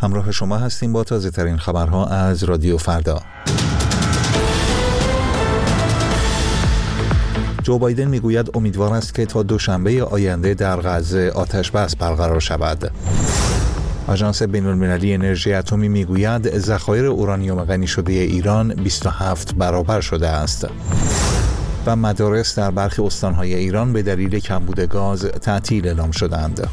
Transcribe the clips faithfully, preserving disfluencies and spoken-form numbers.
همراه شما هستیم با تازه ترین خبرها از رادیو فردا. جو بایدن میگوید امیدوار است که تا دوشنبه آینده در غزه آتش بس برقرار شود. آژانس بین‌المللی انرژی اتمی میگوید ذخایر اورانیوم غنی شده ایران بیست و هفت برابر شده است. و مدارس در برخی استانهای ایران به دلیل کمبود گاز تعطیل اعلام شدند.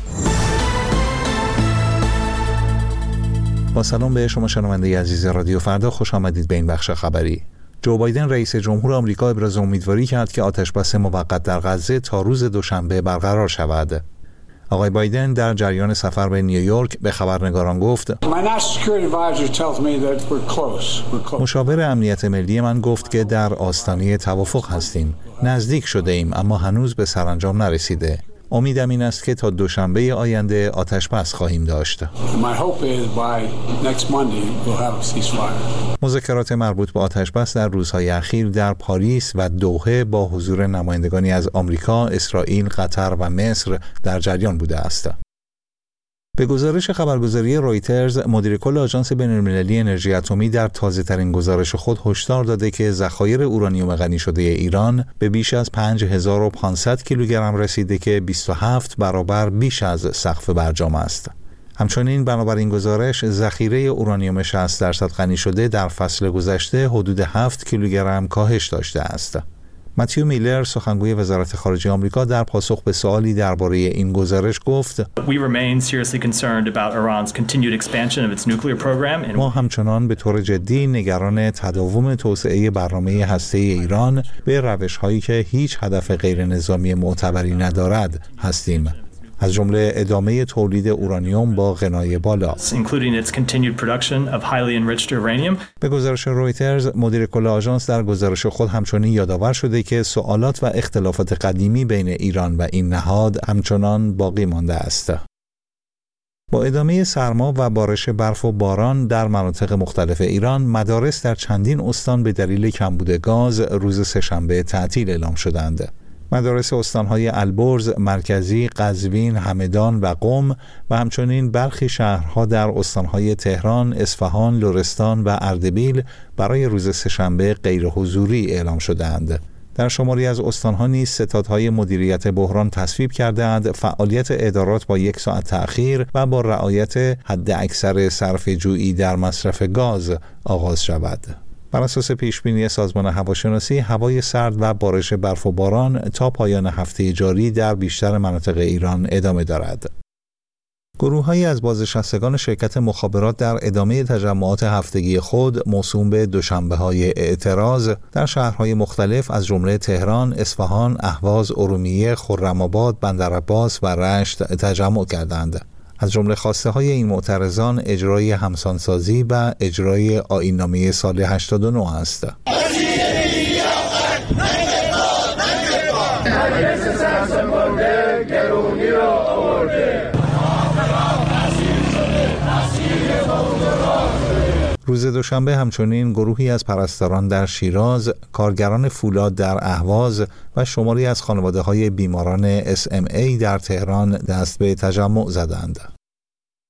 با سلام به شما شنونده عزیز رادیو فردا، خوش آمدید به این بخش خبری. جو بایدن رئیس جمهور آمریکا ابراز امیدواری کرد که آتشبس موقت در غزه تا روز دوشنبه برقرار شود. آقای بایدن در جریان سفر به نیویورک به خبرنگاران گفت: مشاور امنیت ملی من گفت که در آستانه توافق هستیم. نزدیک شده ایم اما هنوز به سرانجام نرسیده. امیدم این است که تا دوشنبه آینده آتشبس خواهیم داشت. مذاکرات مربوط به آتشبس در روزهای اخیر در پاریس و دوحه با حضور نمایندگانی از آمریکا، اسرائیل، قطر و مصر در جریان بوده است. به گزارش خبرگزاری رویترز، مدیر کل آژانس بین‌المللی انرژی اتمی در تازه‌ترین گزارش خود هشدار داده که ذخایر اورانیوم غنی شده ایران به بیش از پنج هزار و پانصد کیلوگرم رسیده که بیست و هفت برابر بیش از سقف برجام است. همچنین بنابر این گزارش، ذخیره اورانیوم شصت درصد غنی شده در فصل گذشته حدود هفت کیلوگرم کاهش داشته است. متیو میلر، سخنگوی وزارت خارجه آمریکا، در پاسخ به سؤالی درباره این گزارش گفت: ما همچنان به طور جدی نگران تداوم توسعه برنامه هسته‌ای ایران به روش‌هایی که هیچ هدف غیرنظامی معتبری ندارد هستیم، از جمله ادامه تولید اورانیوم با غنای بالا. به گزارش رویترز، مدیر کل آژانس در گزارش خود همچنین یادآور شده که سوالات و اختلافات قدیمی بین ایران و این نهاد همچنان باقی مانده است. با ادامه سرما و بارش برف و باران در مناطق مختلف ایران، مدارس در چندین استان به دلیل کمبود گاز روز سه‌شنبه تعطیل اعلام شدند. مدارس استانهای البرز، مرکزی، قزوین، همدان و قم و همچنین برخی شهرها در استانهای تهران، اصفهان، لرستان و اردبیل برای روز سه‌شنبه غیرحضوری اعلام شدند. در شماری از استانها نیز ستادهای مدیریت بحران تصویب کرده‌اند فعالیت ادارات با یک ساعت تأخیر و با رعایت حداکثر صرفه‌جویی در مصرف گاز آغاز شود. بر اساس پیشبینی سازمان هواشناسی، هوای سرد و بارش برف و باران تا پایان هفته جاری در بیشتر مناطق ایران ادامه دارد. گروه‌هایی از بازنشستگان شرکت مخابرات در ادامه تجمعات هفتگی خود موسوم به دوشنبه‌های اعتراض در شهرهای مختلف از جمله تهران، اصفهان، اهواز، ارومیه، خرم‌آباد، بندرعباس و رشت تجمع کردند. از جمله خواسته های این معترضان اجرای همسانسازی و اجرای آیین‌نامه سال هشتاد و نه است. روز دوشنبه همچنین گروهی از پرستاران در شیراز، کارگران فولاد در اهواز و شماری از خانواده‌های بیماران اس ام ای در تهران دست به تجمع زدند.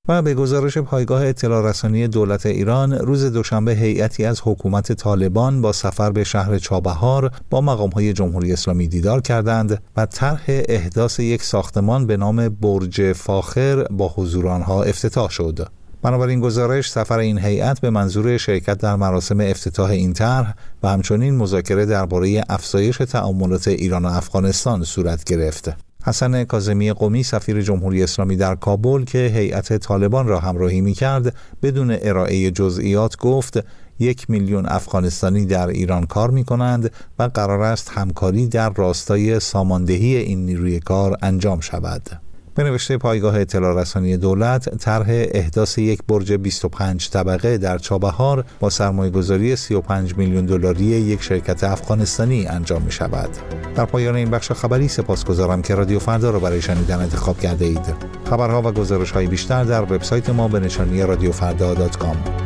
و به گزارش پایگاه اطلاع رسانی دولت ایران، روز دوشنبه هیئتی از حکومت طالبان با سفر به شهر چابهار با مقام‌های جمهوری اسلامی دیدار کردند و طرح احداث یک ساختمان به نام برج فاخر با حضور آنها افتتاح شد. بنابراین گزارش، سفر این هیئت به منظور شرکت در مراسم افتتاح این طرح و همچنین مذاکره درباره افزایش تعاملات ایران و افغانستان صورت گرفت. حسن کاظمی قمی، سفیر جمهوری اسلامی در کابل که هیئت طالبان را همراهی می‌کرد، بدون ارائه جزئیات گفت: یک میلیون افغانستانی در ایران کار می‌کنند و قرار است همکاری در راستای ساماندهی این نیروی کار انجام شود. به نوشته پایگاه اطلاع رسانی دولت، طرح احداث یک برج بیست و پنج طبقه در چابهار با سرمایه‌گذاری سی و پنج میلیون دلاری یک شرکت افغانستانی انجام می شود. در پایان این بخش خبری سپاسگزارم که رادیو فردا را برای شنیدن انتخاب کرده اید. خبرها و گزارش‌های بیشتر در وبسایت ما به نشانی رادیو فردا دات کام.